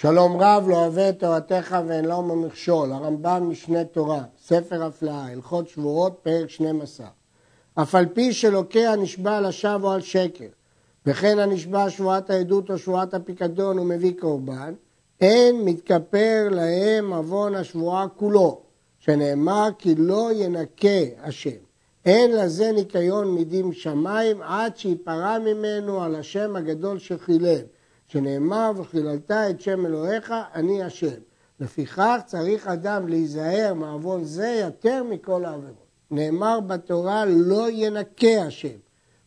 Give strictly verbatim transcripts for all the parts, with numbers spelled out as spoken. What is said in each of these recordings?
שלום רב לא אוהב את תורתך ואין לו ממכשול, הרמב"ם משנה תורה, ספר הפלאה, הלכות שבורות, פרק שנים עשר. אף על פי שלוקח הנשבע על השווא או על שקר, וכן הנשבע שבועת העדות או שבועת הפיקדון ומביא קורבן, אין מתכפר להם עוון השבועה כולו, שנאמר כי לא ינקה השם. אין לזה ניקיון מדין שמיים עד שיפרע ממנו על השם הגדול שחילל, שנאמר וחיללת את שם אלוהיך אני השם. לפיכך צריך אדם להיזהר מעוון זה יותר מכל העבירות. נאמר בתורה לא ינקה השם.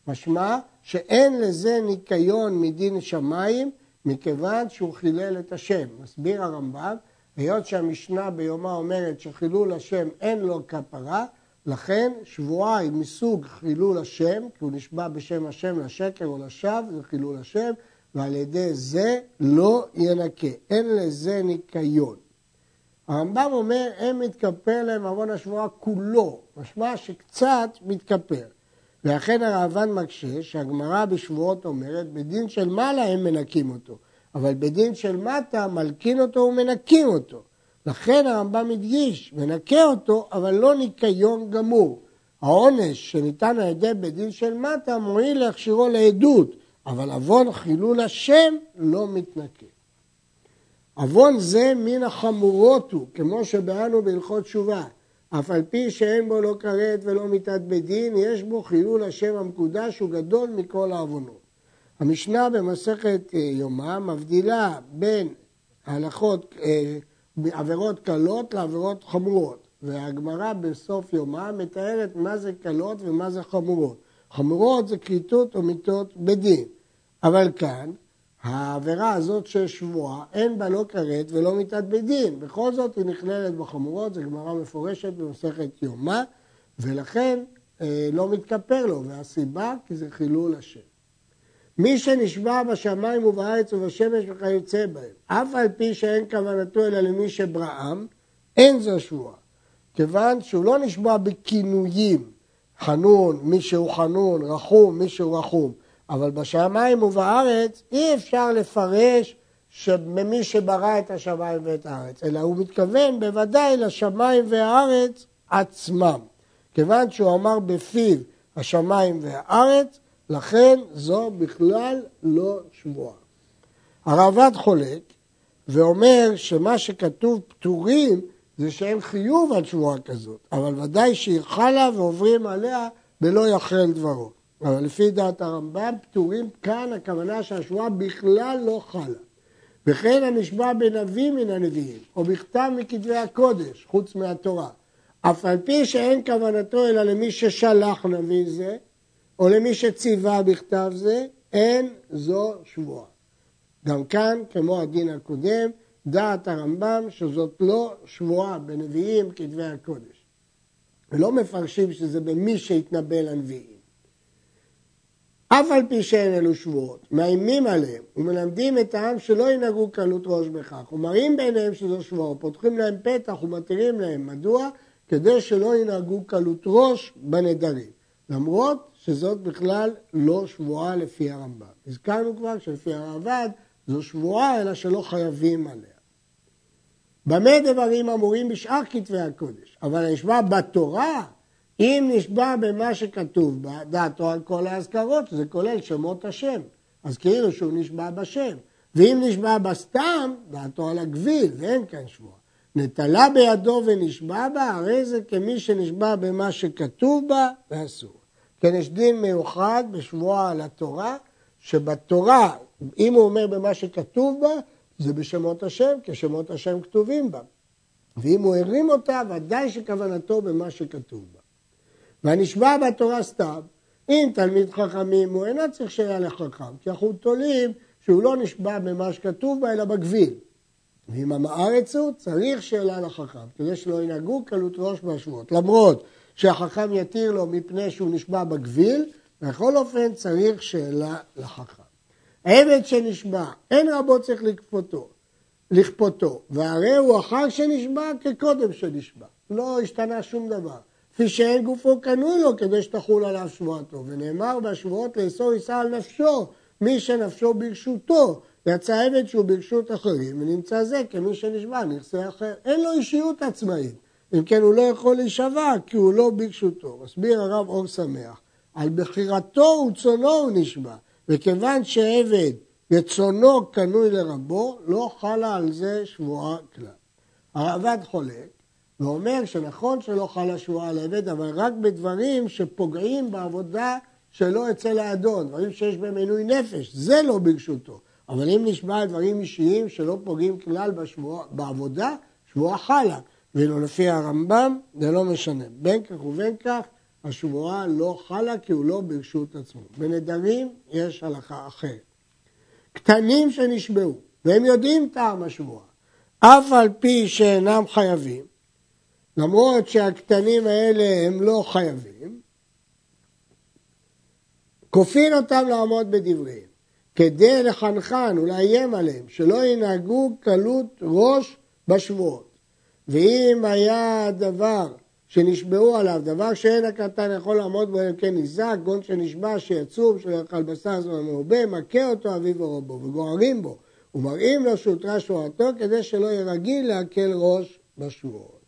משמע שאין לזה ניקיון מדין שמיים מכיוון שהוא חילל את השם. מסביר הרמב"ם, היות שהמשנה ביומה אומרת שחילול השם אין לו כפרה, לכן שבועה היא מסוג חילול השם, כי הוא נשבע בשם השם לשקר או לשווא, זה חילול השם, ועל ידי זה לא ינקה, אין לזה ניקיון. הרמב"ם אומר, הם מתכפר להם עוון השבועה כולו, משמע שקצת מתכפר. ואכן הראב"ד מקשה שהגמרא בשבועות אומרת, בדין של מעלה הם מנקים אותו, אבל בדין של מטה מלקין אותו ומנקים אותו. לכן הרמב"ם הדגיש, מנקה אותו, אבל לא ניקיון גמור. העונש שניתן על ידי בדין של מטה מועיל להכשירו לעדות, אבל עוון חילול השם לא מתנקה. עוון זה מן החמורות הוא, כמו שבראנו בהלכות תשובה. אף על פי שאין בו לא כרת ולא מיתת בית דין, יש בו חילול השם המקודש, הוא גדול מכל העוונות. המשנה במסכת יומא מבדילה בין הלכות עבירות קלות לעבירות חמורות. והגמרא בסוף יומא מתארת מה זה קלות ומה זה חמורות. חמורות זה כריתות או מיתות בדין. אבל כאן, העבירה הזאת של שבועה, אין בה לא כרת ולא מיתת בדין. בכל זאת היא נכללת בחמורות, זו גמרא מפורשת במסכת יומא, ולכן אה, לא מתכפר לו, והסיבה כי זה חילול השם. מי שנשבע בשמיים ובארץ ובשמש וכיוצא בהם, אף על פי שאין כוונתו אלא למי שבראם, אין זו שבועה. כיוון שהוא לא נשבע בכינויים, חנון, מי שהוא חנון, רחום, מי שהוא רחום. אבל בשמיים ובארץ אי אפשר לפרש ממי שברא את השמיים ואת הארץ, אלא הוא מתכוון בוודאי לשמיים והארץ עצמם. כיוון שהוא אמר בפיו השמיים והארץ, לכן זו בכלל לא שבועה. הראב"ד חולק ואומר שמה שכתוב פטורים זה שאין חיוב על שבועה כזאת, אבל ודאי שהיא חלה ועוברים עליה בלא יחל דברו. אבל לפי דעת הרמב"ם, פטורים כאן הכוונה שהשבועה בכלל לא חלה. וכן הנשבע בנביא מן הנביאים, או בכתב מכתבי הקודש, חוץ מהתורה. אף על פי שאין כוונתו אלא למי ששלח נביא זה, או למי שציווה בכתב זה, אין זו שבועה. גם כאן, כמו הדין הקודם, דעת הרמב"ם שזאת לא שבועה בנביאים כתבי הקודש. ולא מפרשים שזה במי שהתנבא לנביאים. אף על פי שאין אלו שבועות, מאיימים עליהם ומלמדים את העם שלא ינהגו קלות ראש בכך, ומראים בעיניהם שזו שבועה, פותחים להם פתח ומתירים להם. מדוע? כדי שלא ינהגו קלות ראש בנדרים. למרות שזאת בכלל לא שבועה לפי הרמב"ם. הזכרנו כבר שלפי הראב"ד, זו שבועה אלא שלא חייבים עליה. במה דברים אמורים בשאר כתבי הקודש? אבל הנשבע בתורה, אם נשבע במה שכתוב בדעתו על כל ההזכרות, זה כולל שמות השם. אז כאילו שהוא נשבע בשם. ואם נשבע בסתם, דעתו על הגביל, ואין כאן שבועה. נטלה בידו ונשבע בה, הרי זה כמי שנשבע במה שכתוב בה, ואסור. כן, יש דין מיוחד בשבועה על התורה, שבתורה, אם הוא אומר במה שכתוב בה, זה בשמות השם, כי שמות השם כתובים בה. ואם הוא הרים אותה, ודאי שכוונתו במה שכתוב בה. והנשבע בתורה סתם, אם תלמיד חכמים, הוא אינו צריך שיהיה לחכם, כי אנחנו תולים שהוא לא נשבע במה שכתוב בה, אלא בגביל. ואם עם הארץ הוא, צריך שיהיה לחכם, כדי שלא ינהגו קלות ראש בשבועות. למרות שהחכם יתיר לו מפני שהוא נשבע בגביל, בכל אופן צריך שאלה לחכם. העבד שנשבע, אין רבו צריך לכפותו, לכפותו, והרי הוא אחר שנשבע כקודם שנשבע. לא השתנה שום דבר. כפי שאין גופו קנוי לו כדי שתחול עליו שבועתו, ונאמר בשבועות לאסור יישא על נפשו, מי שנפשו ברשותו, ויצא עבד שהוא ברשות אחרים, ונמצא זה כמי שנשבע נכסי אחר. אין לו אישיות עצמאית. אם כן, הוא לא יכול להישבע, כי הוא לא ברשותו. מסביר הרב אור שמח. על בחירתו וצונו הוא נשבע. וכיוון שעבד וצונו קנוי לרבו, לא חלה על זה שבועה כלל. הרעבד חולק, ואומר שנכון שלא חלה שבועה על העבד, אבל רק בדברים שפוגעים בעבודה שלא אצל האדון, דברים שיש בהם עינוי נפש, זה לא ברשותו. אבל אם נשבע על דברים אישיים שלא פוגעים כלל בשבוע, בעבודה, שבועה חלה. ואילו לפי הרמב"ם, זה לא משנה. בין כך ובין כך, השבועה לא חלה כי הוא לא ברשות עצמו. בנדרים יש הלכה אחרת. קטנים שנשבעו, והם יודעים טעם השבועה, אף על פי שאינם חייבים, למרות שהקטנים האלה הם לא חייבים, כופין אותם לעמוד בדבריהם, כדי לחנכן ולאיים עליהם, שלא ינהגו קלות ראש בשבועות. ואם היה דבר שנשבעו עליו, דבר שאין הקטן יכול לעמוד בו, כן נזק, גון שנשבע, שיצום, שיאכל בשר זמן מעובה, מכה אותו אביו ורבו, וגוערים בו, ומראים לו שהותרה שבועתו, כדי שלא ירגיל להקל ראש בשבועות.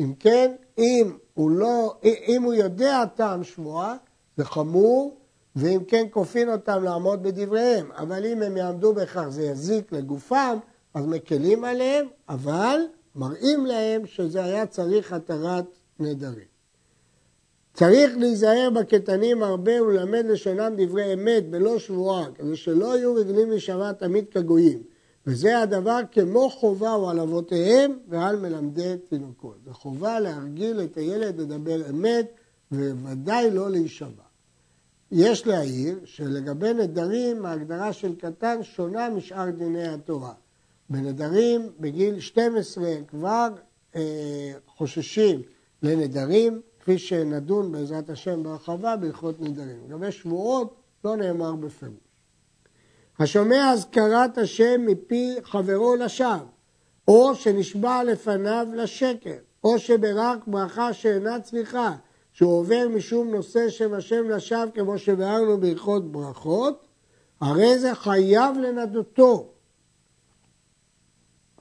אם כן, אם הוא, לא, אם הוא יודע טעם שבועה, זה חמור, ואם כן כופין אותם לעמוד בדבריהם, אבל אם הם יעמדו בכך זה יזיק לגופם, אז מקלים עליהם, אבל מראים להם שזה היה צריך התרת נדרים. צריך להיזהר בקטנים הרבה ולמד לשונם דברי אמת בלא שבועה, כדי שלא יהיו רגלים להישבע תמיד כגויים. וזה הדבר כמו חובה הוא על אבותיהם ועל מלמדי תינוקות. זה חובה להרגיל את הילד לדבר אמת וודאי לא להישבע. יש להעיר שלגבי נדרים ההגדרה של קטן שונה משאר דיני התורה. בנדרים בגיל שתים עשרה כבר אה, חוששים לנדרים, כפי שנדון בעזרת השם ברחבה בהלכות נדרים. לגבי שבועות לא נאמר בפירוש. השומע אזכרת השם מפי חברו לשווא, או שנשבע לפניו לשקר, או שברק ברכה שאינה צריכה, שהוא עובר משום נושא שם השם לשווא, כמו שבארנו בהלכות ברכות, הרי זה חייב לנדותו.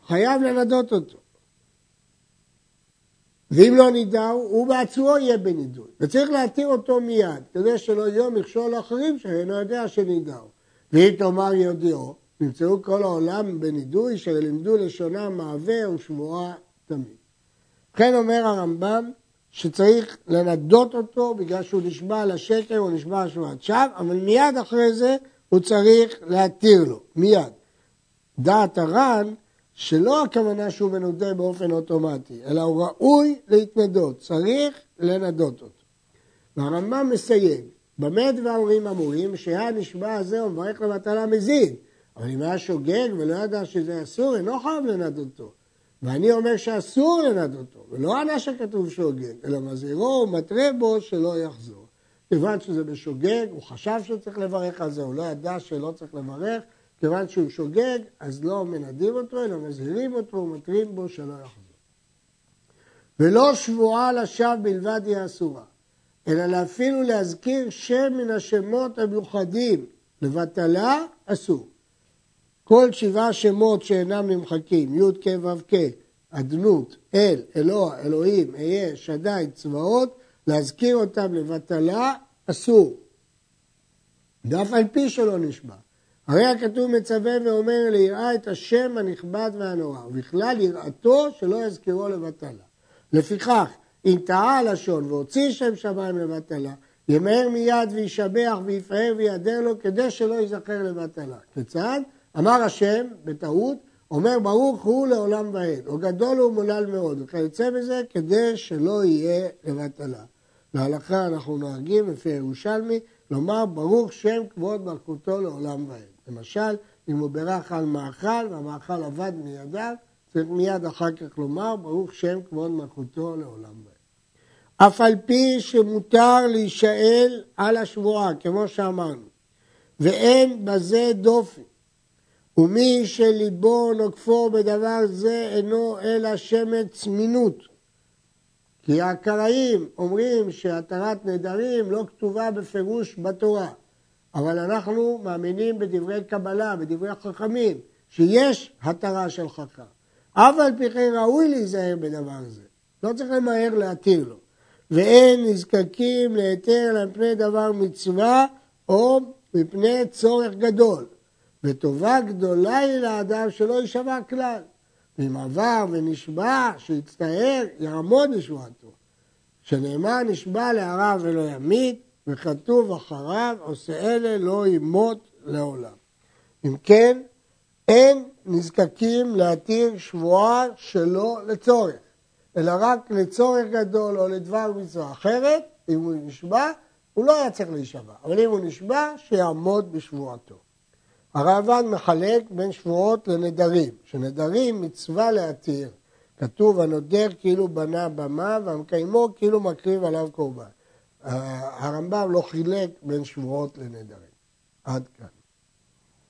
חייב לנדות אותו. ואם לא נידאו, הוא בעצמו יהיה בנידוי. וצריך להתיר אותו מיד, כדי שלא יהיו מכשול אחרים שאינו יודע שנידאו. ואם תאמר יודיעו, נמצאו כל העולם בנידוי שלמדו לשונה מעווה ושבועה תמיד. כן אומר הרמב"ם שצריך לנדות אותו בגלל שהוא נשבע לשקר, הוא נשבע שבועת שווא, אבל מיד אחרי זה הוא צריך להתיר לו, מיד. דעת הר"ן, שלא הכוונה שהוא מנודה באופן אוטומטי, אלא הוא ראוי להתנדות, צריך לנדות אותו. והרמב"ם מסיים, במה דברים אמורים שהנשבע הזה הוא מברך למטלה מזיד, אבל אם היה שוגג ולא ידע שזה אסור, אינו חייב לנדותו. ואני אומר שאסור לנדותו, ולא ענה שכתוב שוגג, אלא מזהירו ומתרה בו שלא יחזור. כיוון שזה בשוגג, הוא חשב שצריך לברך על זה, הוא לא ידע שלא צריך לברך, כיוון שהוא שוגג, אז לא מנדים אותו, אלא מזהירים אותו ומתרים בו שלא יחזור. ולא שבועה לשווא בלבד היא אסורה, אלא אפילו להזכיר שם מן השמות המיוחדים, לבטלה אסור. כל שבעה שמות שאינם נמחקים, י' כ' ו' כ', אדנות, אל, אלוה, אלוהים, איה, שדי, צבאות, להזכיר אותם לבטלה אסור. ואף על פי שלא נשבע. הרי הכתוב מצווה ואומר ליראה את השם הנכבד והנורא, ובכלל יראתו שלא יזכירו לבטלה. לפיכך, אם טעה לשון והוציא שם שמיים לבטלה, ימהר מיד וישבח ויפאר וידר לו כדי שלא יזכר לבטלה. כיצד? אמר השם בטעות, אומר ברוך הוא לעולם ועד, או גדול הוא מולל מאוד, וכיוצא בזה כדי שלא יהיה לבטלה. להלכה אנחנו נוהגים לפי ירושלמי, לומר ברוך שם כבוד מלכותו לעולם ועד. למשל, אם הוא ברך על מאכל והמאכל עבד מידיו, צריך מיד אחר כך לומר ברוך שם כבוד מלכותו לעולם ועד. אף על פי שמותר להישאל על השבועה, כמו שאמרנו, ואין בזה דופי, ומי שליבו נוקפו בדבר זה אינו אלא שמץ מינות. כי הקראים אומרים שהתרת נדרים לא כתובה בפירוש בתורה, אבל אנחנו מאמינים בדברי קבלה, בדברי החכמים, שיש התרה של חכה. אבל פי כן ראוי להיזהר בדבר זה. לא צריך למהר להתיר לו. ואין נזקקים להתר על פני דבר מצווה או מפני צורך גדול. וטובה גדולה היא לאדם שלא יישבע כלל. ואם עבר ונשבע, שיצטער, יעמוד לשבועתו. שנאמר נשבע להרע ולא ימית, וכתוב אחריו, עושה אלה לא ימות לעולם. אם כן, אין נזקקים להתיר שבועה שלא לצורך, אלא רק לצורך גדול או לדבר מצווה אחרת. אם הוא נשבע, הוא לא היה צריך להישבע, אבל אם הוא נשבע, שיעמוד בשבועתו. הרעב"ד מחלק בין שבועות לנדרים, שנדרים מצווה להתיר. כתוב הנודר כאילו בנה במה והמקיימו כאילו מקריב עליו קורבן. הרמב"ם לא חילק בין שבועות לנדרים. עד כאן.